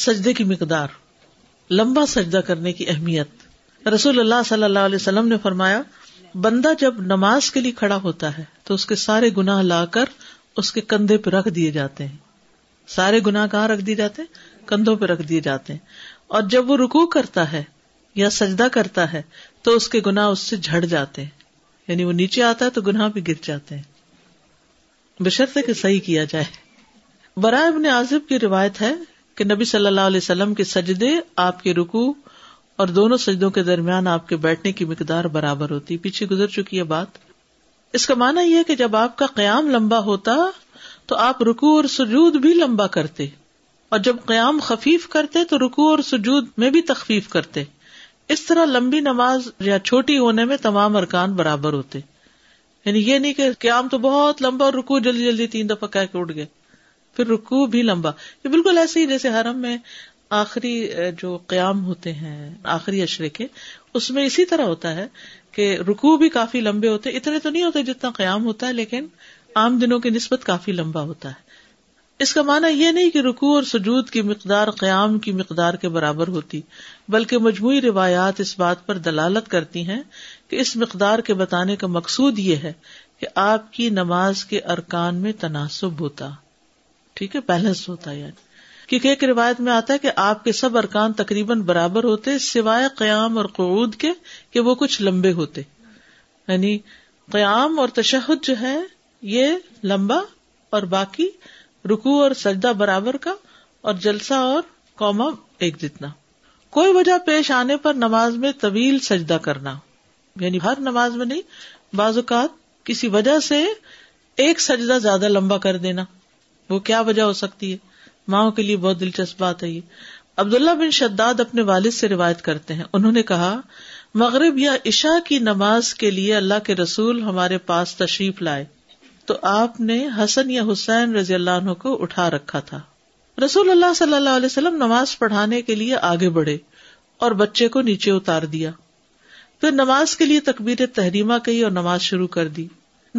سجدے کی مقدار، لمبا سجدہ کرنے کی اہمیت۔ رسول اللہ صلی اللہ علیہ وسلم نے فرمایا، بندہ جب نماز کے لیے کھڑا ہوتا ہے تو اس کے سارے گناہ لا کر اس کے کندھے پہ رکھ دیے جاتے ہیں۔ سارے گناہ کہاں رکھ دیے جاتے ہیں؟ کندھوں پہ رکھ دیے جاتے ہیں۔ اور جب وہ رکوع کرتا ہے یا سجدہ کرتا ہے تو اس کے گناہ اس سے جھڑ جاتے ہیں، یعنی وہ نیچے آتا ہے تو گناہ بھی گر جاتے ہیں، بشرطے کہ صحیح کیا جائے۔ براء بن عازب کی روایت ہے کہ نبی صلی اللہ علیہ وسلم کے سجدے، آپ کے رکوع اور دونوں سجدوں کے درمیان آپ کے بیٹھنے کی مقدار برابر ہوتی۔ پیچھے گزر چکی ہے بات۔ اس کا معنی یہ ہے کہ جب آپ کا قیام لمبا ہوتا تو آپ رکوع اور سجود بھی لمبا کرتے، اور جب قیام خفیف کرتے تو رکوع اور سجود میں بھی تخفیف کرتے۔ اس طرح لمبی نماز یا چھوٹی ہونے میں تمام ارکان برابر ہوتے، یعنی یہ نہیں کہ قیام تو بہت لمبا اور رکوع جلدی جلدی 3 دفعہ کہہ کے اٹھ گئے، پھر رکوع بھی لمبا۔ یہ بالکل ایسے ہی جیسے حرم میں آخری جو قیام ہوتے ہیں، آخری عشرے کے، اس میں اسی طرح ہوتا ہے کہ رکوع بھی کافی لمبے ہوتے، اتنے تو نہیں ہوتے جتنا قیام ہوتا ہے، لیکن عام دنوں کی نسبت کافی لمبا ہوتا ہے۔ اس کا معنی یہ نہیں کہ رکوع اور سجود کی مقدار قیام کی مقدار کے برابر ہوتی، بلکہ مجموعی روایات اس بات پر دلالت کرتی ہیں کہ اس مقدار کے بتانے کا مقصود یہ ہے کہ آپ کی نماز کے ارکان میں تناسب ہوتا، ٹھیک ہے، بیلنس ہوتا۔ یعنی کیونکہ ایک روایت میں آتا ہے کہ آپ کے سب ارکان تقریباً برابر ہوتے، سوائے قیام اور قعود کے کہ وہ کچھ لمبے ہوتے۔ یعنی قیام اور تشہد جو ہے یہ لمبا، اور باقی رکوع اور سجدہ برابر کا، اور جلسہ اور قومہ ایک جتنا۔ کوئی وجہ پیش آنے پر نماز میں طویل سجدہ کرنا، یعنی ہر نماز میں نہیں، بعض اوقات کسی وجہ سے ایک سجدہ زیادہ لمبا کر دینا، وہ کیا وجہ ہو سکتی ہے؟ ماں کے لیے بہت دلچسپ بات ہے یہ۔ عبداللہ بن شداد اپنے والد سے روایت کرتے ہیں، انہوں نے کہا، مغرب یا عشاء کی نماز کے لیے اللہ کے رسول ہمارے پاس تشریف لائے تو آپ نے حسن یا حسین رضی اللہ عنہ کو اٹھا رکھا تھا۔ رسول اللہ صلی اللہ علیہ وسلم نماز پڑھانے کے لیے آگے بڑھے اور بچے کو نیچے اتار دیا، پھر نماز کے لیے تکبیر تحریمہ کہی اور نماز شروع کر دی۔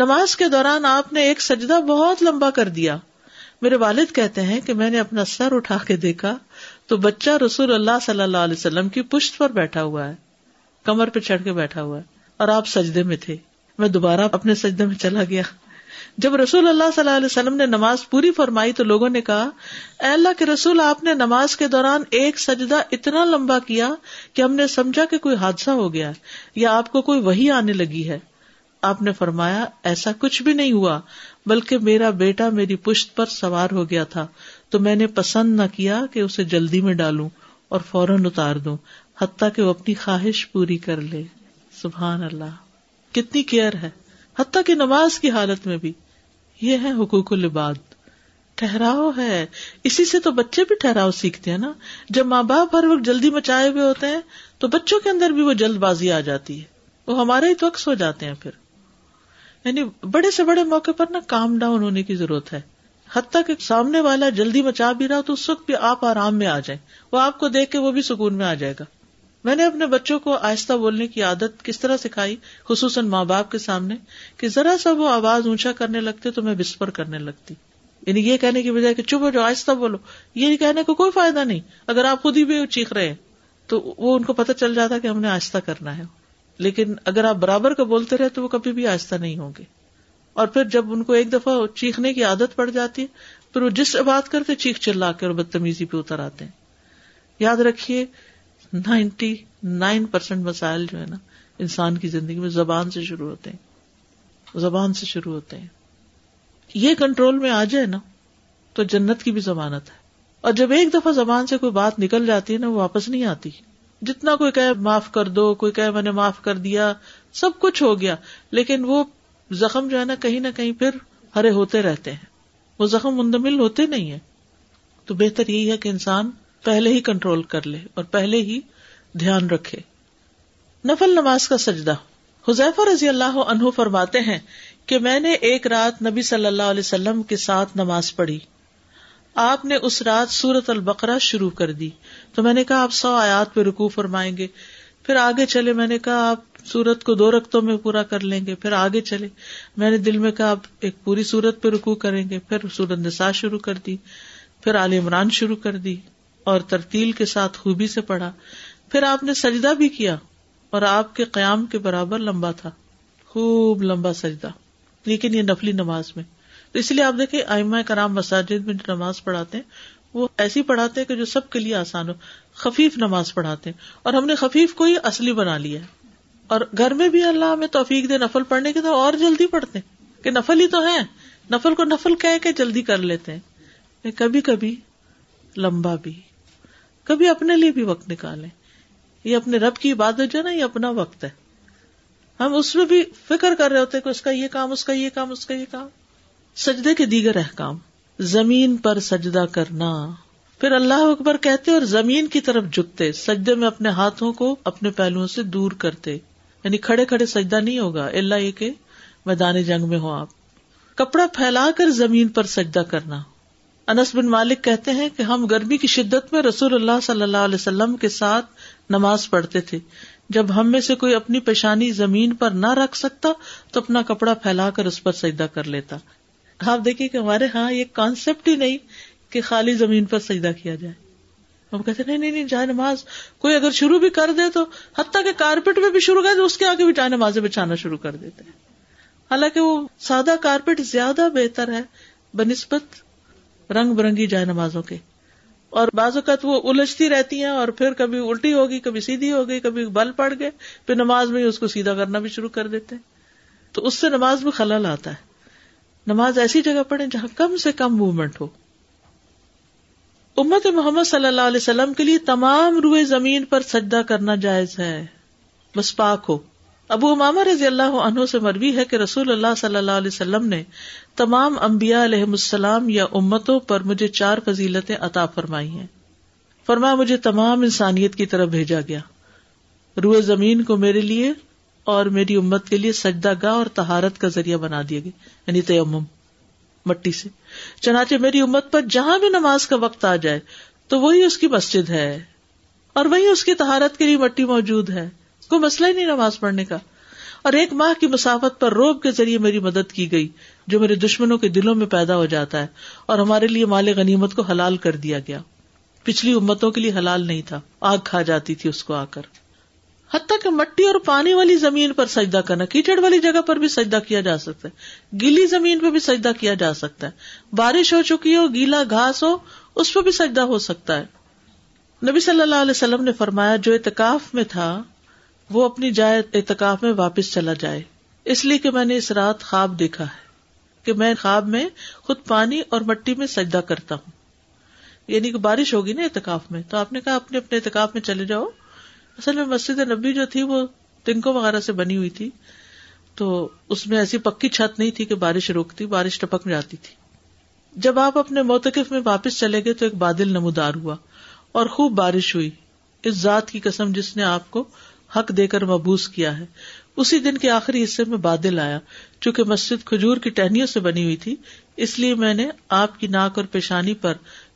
نماز کے دوران آپ نے ایک سجدہ بہت لمبا کر دیا۔ میرے والد کہتے ہیں کہ میں نے اپنا سر اٹھا کے دیکھا تو بچہ رسول اللہ صلی اللہ علیہ وسلم کی پشت پر بیٹھا ہوا ہے، کمر پہ چڑھ کے بیٹھا ہوا ہے، اور آپ سجدے میں تھے۔ میں دوبارہ اپنے سجدے میں چلا گیا۔ جب رسول اللہ صلی اللہ علیہ وسلم نے نماز پوری فرمائی تو لوگوں نے کہا، اے اللہ کے رسول، آپ نے نماز کے دوران ایک سجدہ اتنا لمبا کیا کہ ہم نے سمجھا کہ کوئی حادثہ ہو گیا یا آپ کو کوئی وحی آنے لگی ہے۔ آپ نے فرمایا، ایسا کچھ بھی نہیں ہوا، بلکہ میرا بیٹا میری پشت پر سوار ہو گیا تھا تو میں نے پسند نہ کیا کہ اسے جلدی میں ڈالوں اور فوراً اتار دوں، حتیٰ کہ وہ اپنی خواہش پوری کر لے۔ سبحان اللہ، کتنی کیئر ہے، حتیٰ کہ نماز کی حالت میں بھی۔ یہ ہے حقوق العباد، ٹھہراؤ ہے۔ اسی سے تو بچے بھی ٹھہراؤ سیکھتے ہیں نا۔ جب ماں باپ ہر وقت جلدی مچائے ہوئے ہوتے ہیں تو بچوں کے اندر بھی وہ جلد بازی آ جاتی ہے، وہ ہمارے ہی توقس ہو جاتے ہیں پھر۔ یعنی بڑے سے بڑے موقع پر نا کام ڈاؤن ہونے کی ضرورت ہے، حتیٰ کہ سامنے والا جلدی مچا بھی رہا تو اس وقت بھی آپ آرام میں آ جائیں، وہ آپ کو دیکھ کے وہ بھی سکون میں آ جائے گا۔ میں نے اپنے بچوں کو آہستہ بولنے کی عادت کس طرح سکھائی، خصوصاً ماں باپ کے سامنے، کہ ذرا سا وہ آواز اونچا کرنے لگتے تو میں وسپر کرنے لگتی۔ یعنی یہ کہنے کی بجائے کہ چپ ہو جاؤ، آہستہ بولو، یہ کہنے کو کوئی فائدہ نہیں۔ اگر آپ خود ہی بھی چیخ رہے ہیں تو وہ ان کو پتہ چل جاتا کہ ہم نے آہستہ کرنا ہے، لیکن اگر آپ برابر کا بولتے رہے تو وہ کبھی بھی آہستہ نہیں ہوں گے۔ اور پھر جب ان کو ایک دفعہ چیخنے کی عادت پڑ جاتی ہے، پھر وہ جس بات کرتے چیخ چلا کے اور بدتمیزی پہ اتر آتے ہیں۔ یاد رکھیے، 99% مسائل جو ہے نا انسان کی زندگی میں زبان سے شروع ہوتے ہیں۔ یہ کنٹرول میں آ جائے نا تو جنت کی بھی ضمانت ہے۔ اور جب ایک دفعہ زبان سے کوئی بات نکل جاتی ہے نا، وہ واپس نہیں آتی۔ جتنا کوئی کہے معاف کر دو، کوئی کہے میں نے معاف کر دیا، سب کچھ ہو گیا، لیکن وہ زخم جو ہے نا کہیں پھر ہرے ہوتے رہتے ہیں، وہ زخم مندمل ہوتے نہیں ہیں۔ تو بہتر یہی ہے کہ انسان پہلے ہی کنٹرول کر لے اور پہلے ہی دھیان رکھے۔ نفل نماز کا سجدہ۔ حذیفہ رضی اللہ عنہ فرماتے ہیں کہ میں نے ایک رات نبی صلی اللہ علیہ وسلم کے ساتھ نماز پڑھی، آپ نے اس رات سورۃ البقرہ شروع کر دی، تو میں نے کہا آپ 100 آیات پہ رکوع فرمائیں گے، پھر آگے چلے، میں نے کہا آپ سورت کو 2 رکعتوں میں پورا کر لیں گے، پھر آگے چلے، میں نے دل میں کہا آپ ایک پوری سورت پہ رکوع کریں گے، پھر سورۃ نساء شروع کر دی، پھر آل عمران شروع کر دی، اور ترتیل کے ساتھ خوبی سے پڑھا، پھر آپ نے سجدہ بھی کیا اور آپ کے قیام کے برابر لمبا تھا، خوب لمبا سجدہ، لیکن یہ نفلی نماز میں. تو اس لیے آپ دیکھیں ائمہ کرام مساجد میں جو نماز پڑھاتے ہیں وہ ایسی پڑھاتے ہیں کہ جو سب کے لیے آسان ہو، خفیف نماز پڑھاتے ہیں، اور ہم نے خفیف کو ہی اصلی بنا لیا ہے. اور گھر میں بھی اللہ ہمیں توفیق دے نفل پڑھنے کی تو اور جلدی پڑھتے ہیں کہ نفل ہی تو ہے، نفل کو نفل کہہ کے جلدی کر لیتے ہیں، کبھی کبھی لمبا بھی، کبھی اپنے لیے بھی وقت نکالیں. یہ اپنے رب کی عبادت جو ہے نا، یہ اپنا وقت ہے، ہم اس میں بھی فکر کر رہے ہوتے ہیں کہ اس کا یہ کام. سجدے کے دیگر احکام، زمین پر سجدہ کرنا، پھر اللہ اکبر کہتے اور زمین کی طرف جھکتے، سجدے میں اپنے ہاتھوں کو اپنے پہلوؤں سے دور کرتے، یعنی کھڑے کھڑے سجدہ نہیں ہوگا الا یہ کہ میدان جنگ میں ہو آپ. کپڑا پھیلا کر زمین پر سجدہ کرنا، انس بن مالک کہتے ہیں کہ ہم گرمی کی شدت میں رسول اللہ صلی اللہ علیہ وسلم کے ساتھ نماز پڑھتے تھے، جب ہم میں سے کوئی اپنی پیشانی زمین پر نہ رکھ سکتا تو اپنا کپڑا پھیلا کر اس پر سجدہ کر لیتا. آپ دیکھیں کہ ہمارے ہاں یہ کانسیپٹ ہی نہیں کہ خالی زمین پر سجدہ کیا جائے. ہم کہتے ہیں نہیں جائے نماز، کوئی اگر شروع بھی کر دے تو حتیٰ کہ کارپیٹ میں بھی شروع کر دے اس کے آگے بھی جائے نمازیں بچھانا شروع کر دیتے ہیں، حالانکہ وہ سادہ کارپیٹ زیادہ بہتر ہے بنسبت رنگ برنگی جائے نمازوں کے. اور بعض اوقات وہ الجھتی رہتی ہیں اور پھر کبھی الٹی ہوگی، کبھی سیدھی ہوگی، کبھی بل پڑ گئے، پھر نماز میں اس کو سیدھا کرنا بھی شروع کر دیتے ہیں، تو اس سے نماز میں خلل آتا ہے. نماز ایسی جگہ پڑھیں جہاں کم سے کم موومنٹ ہو. امت محمد صلی اللہ علیہ وسلم کے لیے تمام روئے زمین پر سجدہ کرنا جائز ہے، بس پاک ہو. ابو امامہ رضی اللہ عنہ سے مروی ہے کہ رسول اللہ صلی اللہ علیہ وسلم نے تمام انبیاء علیہ السلام یا امتوں پر مجھے 4 فضیلتیں عطا فرمائی ہیں. فرمایا مجھے تمام انسانیت کی طرف بھیجا گیا، روئے زمین کو میرے لیے اور میری امت کے لیے سجدہ گاہ اور طہارت کا ذریعہ بنا دیے گئے، یعنی تیمم مٹی سے. چنانچہ میری امت پر جہاں بھی نماز کا وقت آ جائے تو وہی اس کی مسجد ہے اور وہی اس کی طہارت کے لیے مٹی موجود ہے، کوئی مسئلہ ہی نہیں نماز پڑھنے کا. اور 1 ماہ کی مسافت پر روب کے ذریعے میری مدد کی گئی جو میرے دشمنوں کے دلوں میں پیدا ہو جاتا ہے، اور ہمارے لیے مال غنیمت کو حلال کر دیا گیا، پچھلی امتوں کے لیے حلال نہیں تھا، آگ کھا جاتی تھی اس کو آ کر. حتیٰ کہ مٹی اور پانی والی زمین پر سجدہ کرنا، کیچڑ والی جگہ پر بھی سجدہ کیا جا سکتا ہے، گیلی زمین پر بھی سجدہ کیا جا سکتا ہے، بارش ہو چکی ہو، گیلا گھاس ہو، اس پر بھی سجدہ ہو سکتا ہے. نبی صلی اللہ علیہ وسلم نے فرمایا جو اعتکاف میں تھا وہ اپنی جائے اعتکاف میں واپس چلا جائے، اس لیے کہ میں نے اس رات خواب دیکھا ہے کہ میں خواب میں خود پانی اور مٹی میں سجدہ کرتا ہوں. یعنی کہ بارش ہوگی نا اعتکاف میں، تو آپ نے کہا اپنے اپنے اعتکاف میں چلے جاؤ. اصل میں مسجد نبی جو تھی وہ تنکوں وغیرہ سے بنی ہوئی تھی، تو اس میں ایسی پکی چھت نہیں تھی کہ بارش روکتی، بارش ٹپک جاتی تھی. جب آپ اپنے موتقف میں واپس چلے گئے تو ایک بادل نمودار ہوا اور خوب بارش ہوئی، اس ذات کی قسم جس نے آپ کو حق دے کر مبعوث کیا ہے. اسی دن کے آخری حصے میں بادل آیا، چونکہ مسجد کھجور کی ٹہنیوں سے بنی ہوئی تھی، اس لیے میں نے آپ کی ناک اور پیشانی پر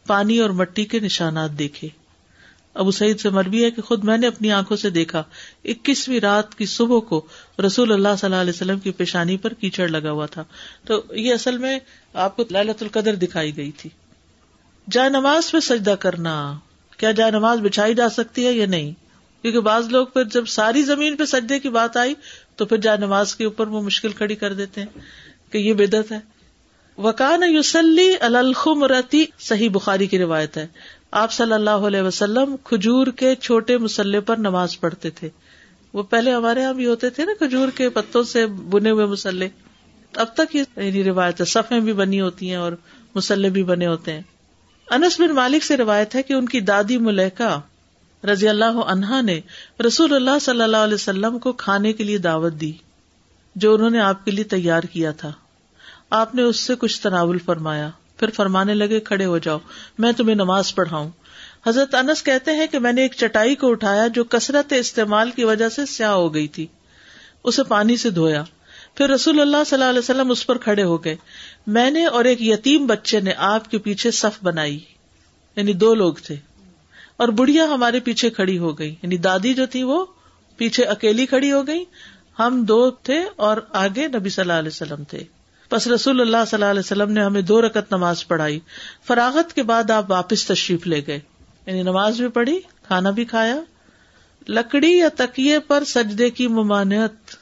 پانی اور مٹی کے نشانات دیکھے. ابو سعید سے مروی ہے کہ خود میں نے اپنی آنکھوں سے دیکھا 21ویں رات کی صبح کو رسول اللہ صلی اللہ علیہ وسلم کی پیشانی پر کیچڑ لگا ہوا تھا. تو یہ اصل میں آپ کو لیلۃ القدر دکھائی گئی تھی. جائے نماز پہ سجدہ کرنا، کیا جائے نماز بچھائی جا سکتی ہے یا نہیں؟ کیونکہ بعض لوگ پھر جب ساری زمین پہ سجدے کی بات آئی تو پھر جائے نماز کے اوپر وہ مشکل کھڑی کر دیتے ہیں کہ یہ بدعت ہے. وکان یصلی علی الخمرۃ، صحیح بخاری کی روایت ہے. آپ صلی اللہ علیہ وسلم کھجور کے چھوٹے مسلح پر نماز پڑھتے تھے. وہ پہلے ہمارے یہاں بھی ہوتے تھے نا کھجور کے پتوں سے بنے ہوئے مسلح، اب تک یہ روایت ہے. صفیں بھی بنی ہوتی ہیں اور مسلح بھی بنے ہوتے ہیں. انس بن مالک سے روایت ہے کہ ان کی دادی ملیکہ رضی اللہ عنہا نے رسول اللہ صلی اللہ علیہ وسلم کو کھانے کے لیے دعوت دی جو انہوں نے آپ کے لیے تیار کیا تھا. آپ نے اس سے کچھ تناول فرمایا، پھر فرمانے لگے کھڑے ہو جاؤ میں تمہیں نماز پڑھاؤں. حضرت انس کہتے ہیں کہ میں نے ایک چٹائی کو اٹھایا جو کثرت استعمال کی وجہ سے سیاہ ہو گئی تھی، اسے پانی سے دھویا، پھر رسول اللہ صلی اللہ علیہ وسلم اس پر کھڑے ہو گئے. میں نے اور ایک یتیم بچے نے آپ کے پیچھے صف بنائی، یعنی 2 لوگ تھے، اور بڑھیا ہمارے پیچھے کھڑی ہو گئی، یعنی دادی جو تھی وہ پیچھے اکیلی کھڑی ہو گئی، ہم 2 تھے اور آگے نبی صلی اللہ علیہ وسلم تھے. پس رسول اللہ صلی اللہ علیہ وسلم نے ہمیں 2 رکعت نماز پڑھائی. فراغت کے بعد آپ واپس تشریف لے گئے. یعنی نماز بھی پڑھی, کھانا بھی کھایا. لکڑی یا تکیے پر سجدے کی ممانعت.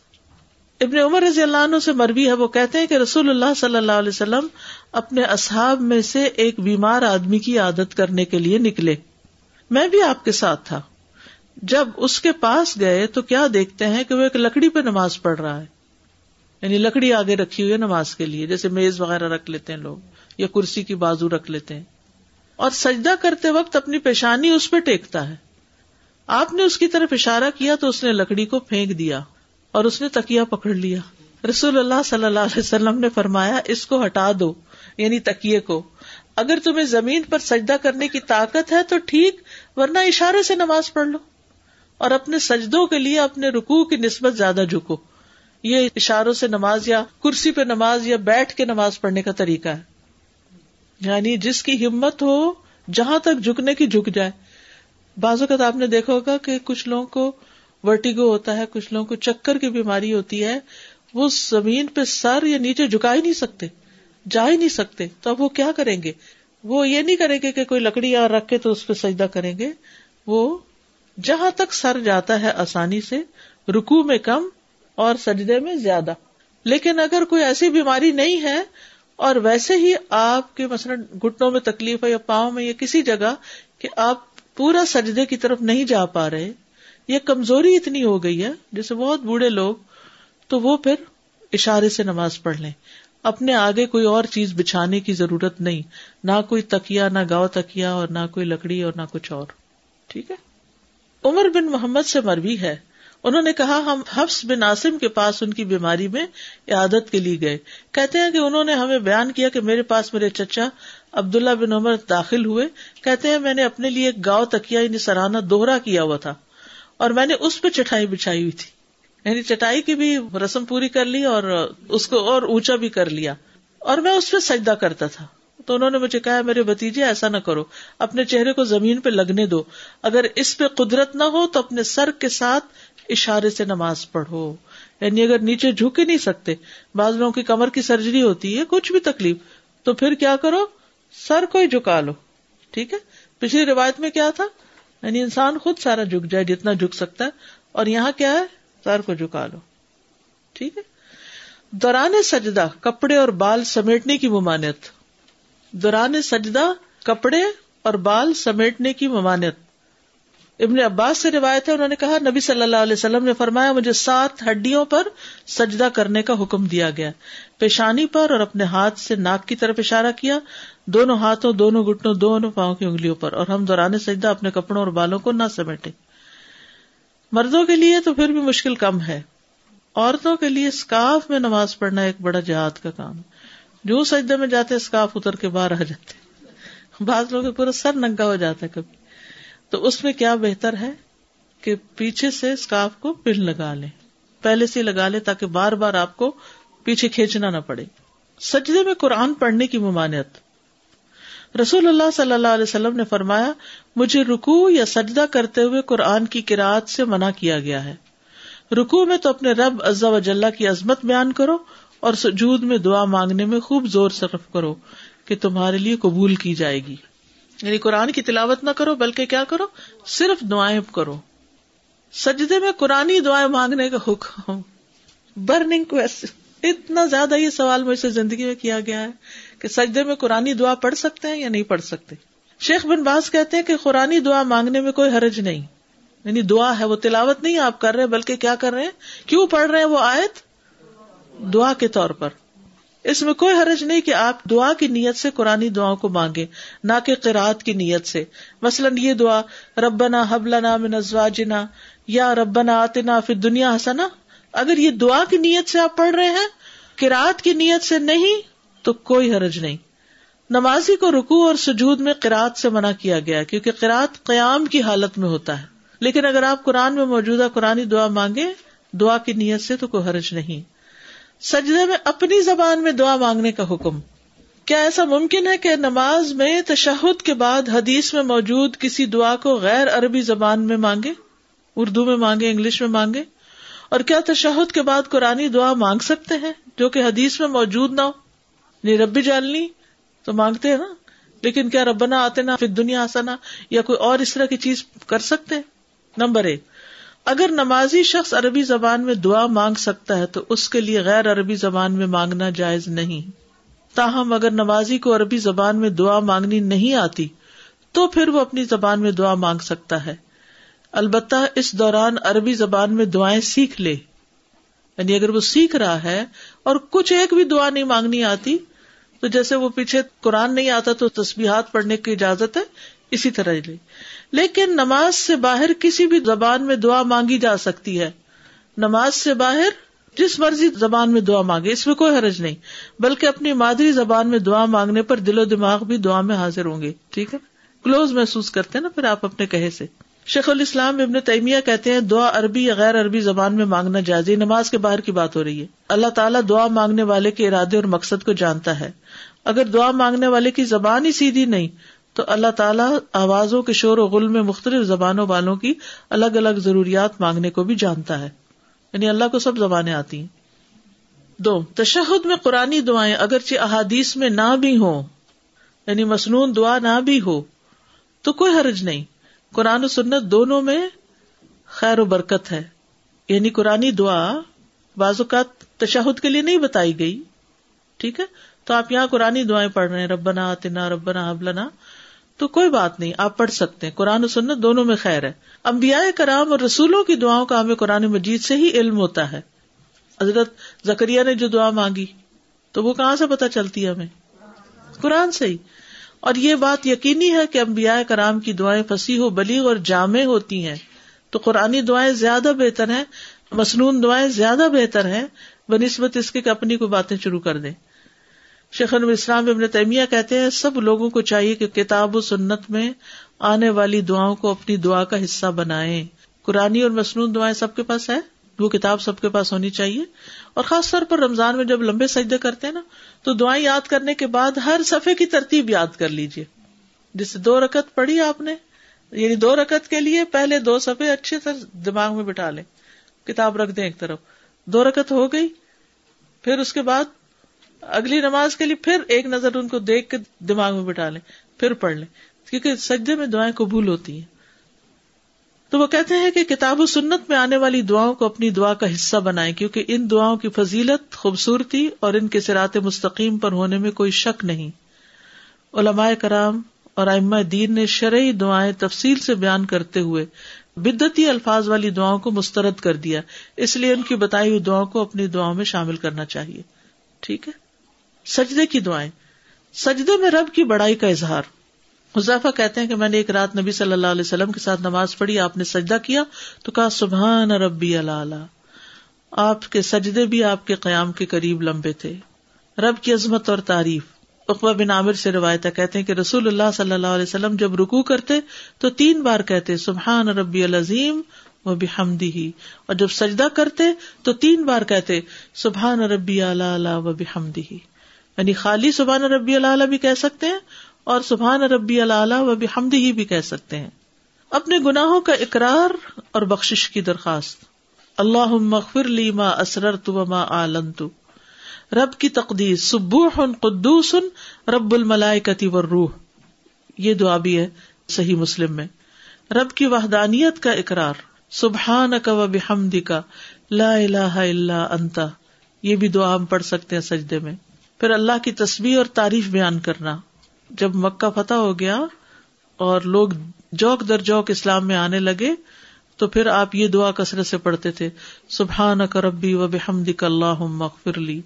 ابن عمر رضی اللہ عنہ سے مروی ہے, وہ کہتے ہیں کہ رسول اللہ صلی اللہ علیہ وسلم اپنے اصحاب میں سے ایک بیمار آدمی کی عیادت کرنے کے لیے نکلے. میں بھی آپ کے ساتھ تھا. جب اس کے پاس گئے تو کیا دیکھتے ہیں کہ وہ ایک لکڑی پہ نماز پڑھ رہا ہے, یعنی لکڑی آگے رکھی ہوئی ہے نماز کے لیے, جیسے میز وغیرہ رکھ لیتے ہیں لوگ یا کرسی کی بازو رکھ لیتے ہیں, اور سجدہ کرتے وقت اپنی پیشانی اس پہ ٹیکتا ہے. آپ نے اس کی طرف اشارہ کیا تو اس نے لکڑی کو پھینک دیا اور اس نے تکیہ پکڑ لیا. رسول اللہ صلی اللہ علیہ وسلم نے فرمایا, اس کو ہٹا دو, یعنی تکیے کو. اگر تمہیں زمین پر سجدہ کرنے کی طاقت ہے تو ٹھیک, ورنہ اشارے سے نماز پڑھ لو, اور اپنے سجدوں کے لیے اپنے رکوع کی نسبت زیادہ جھکو. یہ اشاروں سے نماز یا کرسی پہ نماز یا بیٹھ کے نماز پڑھنے کا طریقہ ہے. یعنی جس کی ہمت ہو جہاں تک جھکنے کی جھک جائے. بعض اوقات آپ نے دیکھا ہوگا کہ کچھ لوگوں کو ورٹیگو ہوتا ہے, کچھ لوگوں کو چکر کی بیماری ہوتی ہے, وہ زمین پہ سر یا نیچے جھکا ہی نہیں سکتے, جا ہی نہیں سکتے. تو اب وہ کیا کریں گے؟ وہ یہ نہیں کریں گے کہ کوئی لکڑی یہاں رکھ کے تو اس پہ سجدہ کریں گے. وہ جہاں تک سر جاتا ہے آسانی سے, رکوع میں کم اور سجدے میں زیادہ. لیکن اگر کوئی ایسی بیماری نہیں ہے اور ویسے ہی آپ کے مثلا گھٹنوں میں تکلیف ہے یا پاؤں میں یا کسی جگہ کہ آپ پورا سجدے کی طرف نہیں جا پا رہے, یہ کمزوری اتنی ہو گئی ہے, جیسے بہت بوڑھے لوگ, تو وہ پھر اشارے سے نماز پڑھ لیں. اپنے آگے کوئی اور چیز بچھانے کی ضرورت نہیں, نہ کوئی تکیہ, نہ گاؤ تکیہ, اور نہ کوئی لکڑی, اور نہ کچھ اور. ٹھیک ہے. عمر بن محمد سے مروی ہے, انہوں نے کہا ہم حفص بن عاصم کے پاس ان کی بیماری میں عیادت کے لیے گئے. کہتے ہیں کہ انہوں نے ہمیں بیان کیا کہ میرے پاس میرے چچا عبداللہ بن عمر داخل ہوئے. کہتے ہیں میں نے اپنے لیے ایک گاؤ تکیہ یعنی سرہانا دوہرا کیا ہوا تھا, اور میں نے اس پہ چٹائی بچھائی ہوئی تھی, یعنی چٹائی کی بھی رسم پوری کر لی اور اس کو اور اونچا بھی کر لیا, اور میں اس پہ سجدہ کرتا تھا. تو انہوں نے مجھے کہا میرے بھتیجے ایسا نہ کرو, اپنے چہرے کو زمین پہ لگنے دو, اگر اس پہ قدرت نہ ہو تو اپنے سر کے ساتھ اشارے سے نماز پڑھو. یعنی اگر نیچے جھک ہی نہیں سکتے, بعض لوگوں کی کمر کی سرجری ہوتی ہے, کچھ بھی تکلیف, تو پھر کیا کرو, سر کو ہی جھکا لو. ٹھیک ہے. پچھلی روایت میں کیا تھا, یعنی انسان خود سارا جھک جائے جتنا جھک سکتا ہے, اور یہاں کیا ہے, سر کو جھکا لو. ٹھیک ہے. دوران سجدہ کپڑے اور بال سمیٹنے کی ممانعت. دوران سجدہ کپڑے اور بال سمیٹنے کی ممانعت. ابن عباس سے روایت ہے, انہوں نے کہا نبی صلی اللہ علیہ وسلم نے فرمایا مجھے 7 ہڈیوں پر سجدہ کرنے کا حکم دیا گیا. پیشانی پر اور اپنے ہاتھ سے ناک کی طرف اشارہ کیا, دونوں ہاتھوں, دونوں گھٹنوں, دونوں پاؤں کی انگلیوں پر, اور ہم دوران سجدہ اپنے کپڑوں اور بالوں کو نہ سمیٹیں. مردوں کے لیے تو پھر بھی مشکل کم ہے, عورتوں کے لیے اسکارف میں نماز پڑھنا ایک بڑا جہاد کا کام ہے. جو سجدے میں جاتے اسکارف اتر کے باہر آ جاتے, بعض لوگ پورا سر ننگا ہو جاتا ہے کبھی. تو اس میں کیا بہتر ہے کہ پیچھے سے اسکارف کو پن لگا لیں, پہلے سے لگا لیں تاکہ بار بار آپ کو پیچھے کھینچنا نہ پڑے. سجدے میں قرآن پڑھنے کی ممانعت. رسول اللہ صلی اللہ علیہ وسلم نے فرمایا مجھے رکوع یا سجدہ کرتے ہوئے قرآن کی قرأت سے منع کیا گیا ہے. رکوع میں تو اپنے رب عز و جل کی عظمت بیان کرو, اور سجود میں دعا مانگنے میں خوب زور صرف کرو کہ تمہارے لیے قبول کی جائے گی. یعنی قرآن کی تلاوت نہ کرو بلکہ کیا کرو, صرف دعائیں کرو. سجدے میں قرآنی دعائیں مانگنے کا حکم. برننگ کویسچن, اتنا زیادہ یہ سوال مجھ سے زندگی میں کیا گیا ہے کہ سجدے میں قرآنی دعا پڑھ سکتے ہیں یا نہیں پڑھ سکتے. شیخ بن باز کہتے ہیں کہ قرآنی دعا مانگنے میں کوئی حرج نہیں, یعنی دعا ہے, وہ تلاوت نہیں آپ کر رہے بلکہ کیا کر رہے ہیں, کیوں پڑھ رہے ہیں وہ آیت, دعا کے طور پر. اس میں کوئی حرج نہیں کہ آپ دعا کی نیت سے قرآنی دعاؤں کو مانگیں, نہ کہ قرأت کی نیت سے. مثلا یہ دعا ربنا ہب لنا من ازواجنا یا ربنا آتنا فی الدنیا حسنہ, اگر یہ دعا کی نیت سے آپ پڑھ رہے ہیں, قرأت کی نیت سے نہیں, تو کوئی حرج نہیں. نمازی کو رکوع اور سجود میں قرأت سے منع کیا گیا کیونکہ قرأت قیام کی حالت میں ہوتا ہے. لیکن اگر آپ قرآن میں موجودہ قرآنی دعا مانگیں دعا کی نیت سے تو کوئی حرج نہیں. سجدے میں اپنی زبان میں دعا مانگنے کا حکم. کیا ایسا ممکن ہے کہ نماز میں تشہد کے بعد حدیث میں موجود کسی دعا کو غیر عربی زبان میں مانگے, اردو میں مانگے, انگلش میں مانگے؟ اور کیا تشہد کے بعد قرآنی دعا مانگ سکتے ہیں جو کہ حدیث میں موجود نہ ہو؟ رب جعلنی تو مانگتے ہیں نا, لیکن کیا ربنا آتنا فی الدنیا حسنہ یا کوئی اور اس طرح کی چیز کر سکتے ہیں؟ نمبر 1، اگر نمازی شخص عربی زبان میں دعا مانگ سکتا ہے تو اس کے لیے غیر عربی زبان میں مانگنا جائز نہیں، تاہم اگر نمازی کو عربی زبان میں دعا مانگنی نہیں آتی تو پھر وہ اپنی زبان میں دعا مانگ سکتا ہے، البتہ اس دوران عربی زبان میں دعائیں سیکھ لے، یعنی اگر وہ سیکھ رہا ہے اور کچھ ایک بھی دعا نہیں مانگنی آتی تو جیسے وہ پیچھے قرآن نہیں آتا تو تسبیحات پڑھنے کی اجازت ہے، اسی طرح لے، لیکن نماز سے باہر کسی بھی زبان میں دعا مانگی جا سکتی ہے، نماز سے باہر جس مرضی زبان میں دعا مانگے، اس میں کوئی حرج نہیں، بلکہ اپنی مادری زبان میں دعا مانگنے پر دل و دماغ بھی دعا میں حاضر ہوں گے، ٹھیک ہے، کلوز محسوس کرتے ہیں نا پھر آپ اپنے کہے سے۔ شیخ الاسلام ابن تیمیہ کہتے ہیں دعا عربی یا غیر عربی زبان میں مانگنا جائز ہے، نماز کے باہر کی بات ہو رہی ہے، اللہ تعالیٰ دعا مانگنے والے کے ارادے اور مقصد کو جانتا ہے، اگر دعا مانگنے والے کی زبان ہی سیدھی نہیں تو اللہ تعالیٰ آوازوں کے شور و غل میں مختلف زبانوں والوں کی الگ الگ ضروریات مانگنے کو بھی جانتا ہے، یعنی اللہ کو سب زبانیں آتی ہیں۔ 2، تشہد میں قرآنی دعائیں اگرچہ احادیث میں نہ بھی ہوں، یعنی مسنون دعا نہ بھی ہو تو کوئی حرج نہیں، قرآن و سنت دونوں میں خیر و برکت ہے، یعنی قرآنی دعا بعض اوقات تشہد کے لیے نہیں بتائی گئی، ٹھیک ہے، تو آپ یہاں قرآنی دعائیں پڑھ رہے ہیں، ربنا آتنا ربنا ہب لنا، تو کوئی بات نہیں، آپ پڑھ سکتے ہیں، قرآن و سنت دونوں میں خیر ہے۔ انبیاء کرام اور رسولوں کی دعاؤں کا ہمیں قرآن مجید سے ہی علم ہوتا ہے، حضرت زکریا نے جو دعا مانگی تو وہ کہاں سے پتہ چلتی ہے ہمیں؟ قرآن سے ہی، اور یہ بات یقینی ہے کہ انبیاء کرام کی دعائیں فصیح و بلیغ اور جامع ہوتی ہیں، تو قرآنی دعائیں زیادہ بہتر ہیں، مسنون دعائیں زیادہ بہتر ہیں بنسبت اس کے کہ اپنی کو باتیں شروع کر دیں۔ شیخ الاسلام ابن تیمیہ کہتے ہیں سب لوگوں کو چاہیے کہ کتاب و سنت میں آنے والی دعاؤں کو اپنی دعا کا حصہ بنائیں، قرآنی اور مسنون دعائیں سب کے پاس ہے، وہ کتاب سب کے پاس ہونی چاہیے، اور خاص طور پر رمضان میں جب لمبے سجدے کرتے ہیں نا تو دعائیں یاد کرنے کے بعد ہر صفحے کی ترتیب یاد کر لیجئے، جسے 2 رکعت پڑھی آپ نے، یعنی 2 رکعت کے لیے پہلے 2 صفحے اچھے سے دماغ میں بٹھا لیں، کتاب رکھ دیں ایک طرف، 2 رکعت ہو گئی، پھر اس کے بعد اگلی نماز کے لیے پھر ایک نظر ان کو دیکھ کے دماغ میں بٹھا لیں، پھر پڑھ لیں، کیونکہ سجدے میں دعائیں قبول ہوتی ہیں۔ تو وہ کہتے ہیں کہ کتاب و سنت میں آنے والی دعاؤں کو اپنی دعا کا حصہ بنائیں، کیونکہ ان دعاؤں کی فضیلت، خوبصورتی اور ان کے صراط مستقیم پر ہونے میں کوئی شک نہیں۔ علماء کرام اور ائمہ دین نے شرعی دعائیں تفصیل سے بیان کرتے ہوئے بدعتی الفاظ والی دعاؤں کو مسترد کر دیا، اس لیے ان کی بتائی ہوئی دعاؤں کو اپنی دعاؤں میں شامل کرنا چاہیے، ٹھیک ہے۔ سجدے کی دعائیں، سجدے میں رب کی بڑائی کا اظہار۔ حذیفہ کہتے ہیں کہ میں نے ایک رات نبی صلی اللہ علیہ وسلم کے ساتھ نماز پڑھی، آپ نے سجدہ کیا تو کہا سبحان ربی الاعلی، آپ کے سجدے بھی آپ کے قیام کے قریب لمبے تھے، رب کی عظمت اور تعریف۔ عقبہ بن عامر سے روایت ہے، کہتے ہیں کہ رسول اللہ صلی اللہ علیہ وسلم جب رکوع کرتے تو 3 بار کہتے سبحان ربی العظیم وبحمدہ، اور جب سجدہ کرتے تو 3 بار کہتے سبحان ربی الاعلی وبحمدہ، یعنی خالی سبحان ربی الاعلی بھی کہہ سکتے ہیں اور سبحان ربی الاعلی وبحمدہ بھی کہہ سکتے ہیں۔ اپنے گناہوں کا اقرار اور بخشش کی درخواست، اللہم اغفر لی ما اسررت وما اعلنت، رب کی تقدیس، سبوح قدوس رب الملائکۃ والروح، یہ دعا بھی ہے صحیح مسلم میں۔ رب کی وحدانیت کا اقرار، سبحانک وبحمدک لا الہ الا انت، یہ بھی دعا ہم پڑھ سکتے ہیں سجدے میں۔ پھر اللہ کی تسبیح اور تعریف بیان کرنا، جب مکہ فتح ہو گیا اور لوگ جوک در جوک اسلام میں آنے لگے تو پھر آپ یہ دعا کثرت سے پڑھتے تھے، سبحانک ربی وبحمدک اللہم اغفر لی،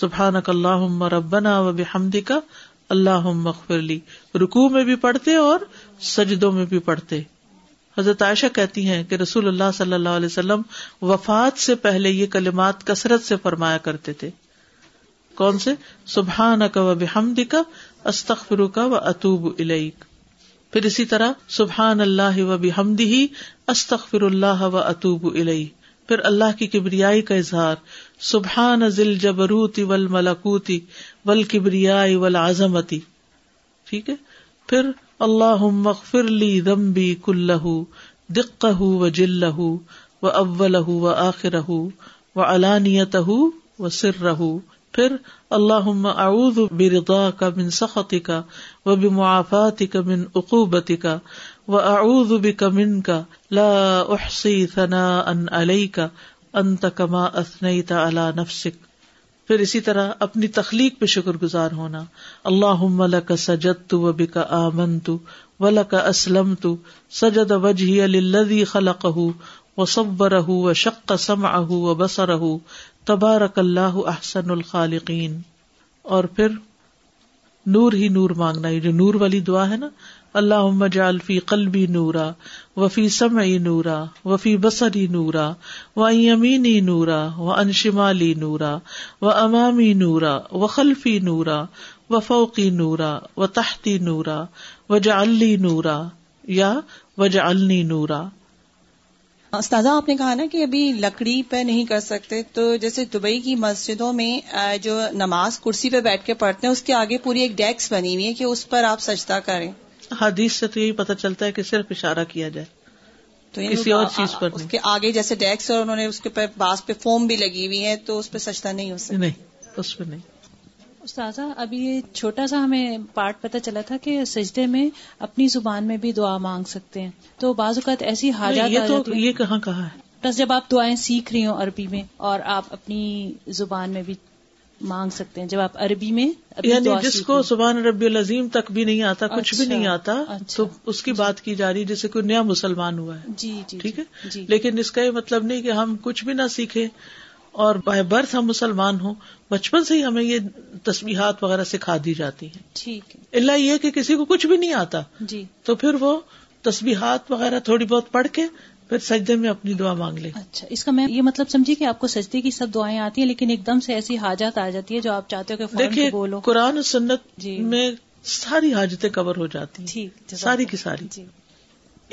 سبحانک اللہم ربنا وبحمدک اللہم اغفر لی، رکوع میں بھی پڑھتے اور سجدوں میں بھی پڑھتے۔ حضرت عائشہ کہتی ہیں کہ رسول اللہ صلی اللہ علیہ وسلم وفات سے پہلے یہ کلمات کثرت سے فرمایا کرتے تھے، کون سے؟ سبحانک وبحمدک استغفرک واتوب الیک، پھر اسی طرح سبحان اللہ وبحمدہ استغفر اللہ واتوب الیہ، پھر اللہ کی کبریائی کا اظہار، سبحان ذل جبروت والملکوت والکبریائی والعظمت، ٹھیک ہے۔ پھر اللہم اغفر لی ذنبی کلہ دقہ وجلہ واولہ وآخرہ وعلانیتہ وسرہ، پھر اللہم اعوذ برضاک من سخطک و بمعافاتک من عقوبتک و اعوذ بک منک لا احصی ثناء علیک انت کما اثنیت علی نفسک. پھر اسی طرح اپنی تخلیق پہ شکر گزار ہونا. اللہم لک سجدت و بک آمنت و لک اسلمت سجد وجہی للذی خلقہ وصورہ وشق سمعہ وبصرہ تبارک اللہ احسن الخالقین. اور پھر نور ہی نور مانگنا، یہ جو نور والی دعا ہے نا، اللہم اجعل فی قلبی نورا وفی سمعی نورا وفی بصری نورا وعن یمینی نورا وعن شمالی نورا وامامی نورا وخلفی نورا وفوقی نورا وتحتی نورا واجعل لی نورا یا واجعلنی نورا. استاذہ آپ نے کہا نا کہ ابھی لکڑی پہ نہیں کر سکتے، تو جیسے دبئی کی مسجدوں میں جو نماز کرسی پہ بیٹھ کے پڑھتے ہیں اس کے آگے پوری ایک ڈیکس بنی ہوئی ہے کہ اس پر آپ سجدہ کریں. حدیث سے تو یہی پتہ چلتا ہے کہ صرف اشارہ کیا جائے، تو کسی اور چیز پر اس کے آگے جیسے ڈیکس، اور انہوں نے اس کے اوپر باس پہ فوم بھی لگی ہوئی ہے، تو اس پہ سجدہ نہیں ہو سکتا. نہیں، اس پہ نہیں. استاذہ ابھی یہ چھوٹا سا ہمیں پارٹ پتہ چلا تھا کہ سجدے میں اپنی زبان میں بھی دعا مانگ سکتے ہیں، تو بعض اوقات ایسی حاجات یہ کہاں کہا ہے، بس جب آپ دعائیں سیکھ رہی ہوں عربی میں اور آپ اپنی زبان میں بھی مانگ سکتے ہیں. جب آپ عربی میں یعنی جس کو سبحان ربی العظیم تک بھی نہیں آتا، کچھ بھی نہیں آتا، تو اس کی بات کی جا رہی ہے جیسے کوئی نیا مسلمان ہوا ہے. جی جی، ٹھیک ہے، لیکن اس کا یہ مطلب نہیں کہ ہم کچھ بھی نہ سیکھیں اور بائی برتھ ہم مسلمان ہوں. بچپن سے ہی ہمیں یہ تسبیحات وغیرہ سکھا دی جاتی ہیں. ٹھیک ہے، الا یہ کہ کسی کو کچھ بھی نہیں آتا، جی، تو پھر وہ تسبیحات وغیرہ تھوڑی بہت پڑھ کے پھر سجدے میں اپنی دعا مانگ لیں. اچھا، اس کا میں یہ مطلب سمجھی کہ آپ کو سجدے کی سب دعائیں آتی ہیں، لیکن ایک دم سے ایسی حاجات آ جاتی ہے جو آپ چاہتے ہو کہ دیکھیے قرآن و سنت میں ساری حاجتیں کور ہو جاتی ہیں، ساری کی ساری.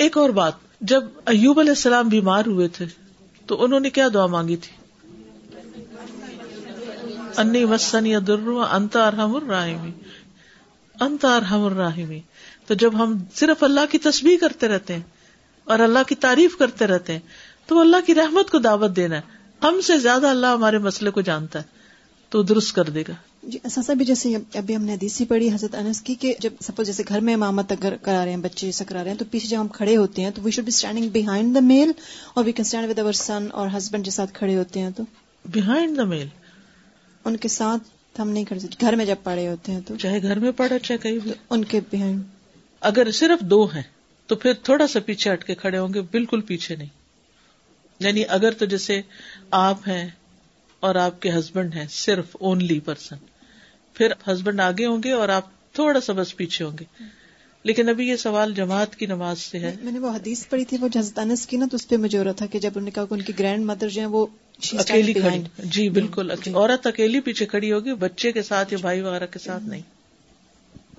ایک اور بات، جب ایوب علیہ السلام بیمار ہوئے تھے تو انہوں نے کیا دعا مانگی تھی؟ انی مسنی الضر وانت ارحم الراحمین، انت ارحم الراحمین. تو جب ہم صرف اللہ کی تسبیح کرتے رہتے ہیں اور اللہ کی تعریف کرتے رہتے ہیں تو اللہ کی رحمت کو دعوت دینا ہے. ہم سے زیادہ اللہ ہمارے مسئلے کو جانتا ہے تو درست کر دے گا. جی، اساسا بھی جیسے ابھی ہم نے حدیث پڑھی حضرت انس کی کہ جب سپوز جیسے گھر میں امامت کرا رہے ہیں، بچے جیسے کرا رہے ہیں، تو پیچھے جب ہم کھڑے ہوتے ہیں تو we should be standing behind the male, اور وی کین اسٹینڈ ود اور سن اور ہسبینڈ کے ساتھ کھڑے ہوتے ہیں تو بہائنڈ دا میل، ان کے ساتھ ہم نہیں کر سکتے. گھر میں جب پڑھے ہوتے ہیں تو چاہے گھر میں پڑھا چاہے کہیں بھی، ان کے بہائنڈ. اگر صرف دو ہیں تو پھر تھوڑا سا پیچھے ہٹ کے کھڑے ہوں گے، بالکل پیچھے نہیں. یعنی اگر تو جیسے آپ ہیں اور آپ کے ہسبینڈ ہیں، صرف اونلی پرسن، پھر ہسبینڈ آگے ہوں گے اور آپ تھوڑا سا بس پیچھے ہوں گے. لیکن ابھی یہ سوال جماعت کی نماز سے ہے. میں نے وہ حدیث پڑھی تھی وہ حضرت انس کی نا، تو اس پہ مجھے ہو رہا تھا کہ جب انہوں نے کہا کہ ان کی گرینڈ مدر جو ہیں وہ اکیلی کھڑی. جی بالکل، عورت اکیلی پیچھے کھڑی ہوگی، بچے کے ساتھ یا بھائی وغیرہ کے ساتھ نہیں.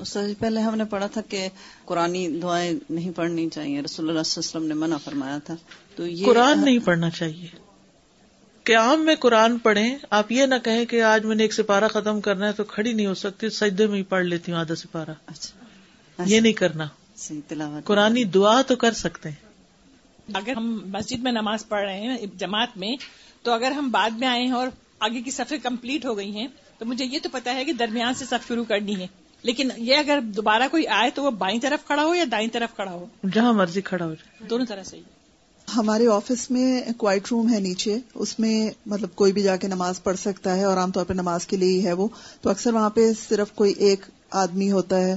اس سے پہلے ہم نے پڑھا تھا کہ قرآنی دعائیں نہیں پڑھنی چاہیے، رسول اللہ صلی اللہ علیہ وسلم نے منع فرمایا تھا. تو یہ قرآن نہیں پڑھنا چاہیے. قیام میں قرآن پڑھیں، آپ یہ نہ کہیں کہ آج میں نے ایک سپارہ ختم کرنا ہے تو کھڑی نہیں ہو سکتی، سجدے میں ہی پڑھ لیتی ہوں آدھا سپارہ. اچھا، یہ نہیں کرنا. قرآنی دعا تو کر سکتے ہیں. اگر ہم مسجد میں نماز پڑھ رہے ہیں جماعت میں، تو اگر ہم بعد میں آئے ہیں اور آگے کی صفیں کمپلیٹ ہو گئی ہیں تو مجھے یہ تو پتا ہے کہ درمیان سے صف شروع کرنی ہے، لیکن یہ اگر دوبارہ کوئی آئے تو وہ بائیں طرف کھڑا ہو یا دائیں طرف کھڑا ہو، جہاں مرضی کھڑا ہو جائے، دونوں طرح سے. ہمارے آفس میں کوائٹ روم ہے نیچے، اس میں مطلب کوئی بھی جا کے نماز پڑھ سکتا ہے، اور عام طور پہ نماز کے لیے ہی ہے وہ. تو اکثر وہاں پہ صرف کوئی ایک آدمی ہوتا ہے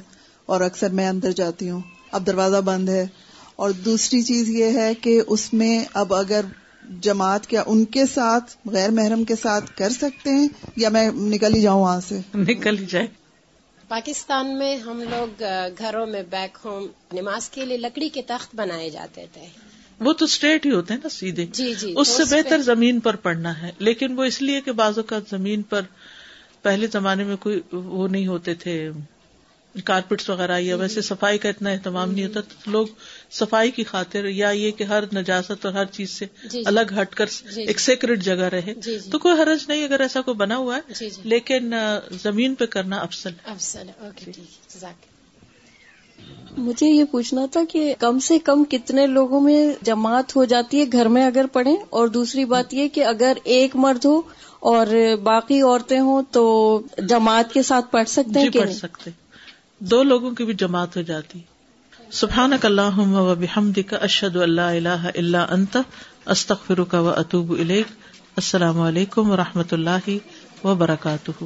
اور اکثر میں اندر جاتی ہوں. اب دروازہ بند ہے. اور دوسری چیز یہ ہے کہ اس میں اب اگر جماعت کیا ان کے ساتھ غیر محرم کے ساتھ کر سکتے ہیں یا میں نکل ہی جاؤں وہاں سے؟ نکل ہی جائے. پاکستان میں ہم لوگ گھروں میں بیک ہوم نماز کے لیے لکڑی کے تخت بنائے جاتے تھے. وہ تو اسٹریٹ ہی ہوتے ہیں نا، سیدھے. جی جی، اس سے بہتر زمین پر پڑھنا ہے. لیکن وہ اس لیے کہ بعض اوقات زمین پر پہلے زمانے میں کوئی وہ نہیں ہوتے تھے، کارپیٹس وغیرہ، یا ویسے صفائی کا اتنا اہتمام نہیں ہوتا، تو لوگ صفائی کی خاطر یا یہ کہ ہر نجاست اور ہر چیز سے الگ ہٹ کر ایک سیکرٹ جگہ رہے، تو کوئی حرج نہیں اگر ایسا کوئی بنا ہوا ہے، لیکن زمین پہ کرنا افضل ہے. مجھے یہ پوچھنا تھا کہ کم سے کم کتنے لوگوں میں جماعت ہو جاتی ہے گھر میں اگر پڑھیں؟ اور دوسری بات یہ کہ اگر ایک مرد ہو اور باقی عورتیں ہوں تو جماعت کے ساتھ پڑھ سکتے ہیں؟ جی پڑھ سکتے ہیں، دو لوگوں کی بھی جماعت ہو جاتی۔ سبحانک اللہم و بحمدک، اشہد ان لا الہ الا انت، استغفرک و اتوب الیک۔ السلام علیکم و رحمۃ اللہ وبرکاتہ۔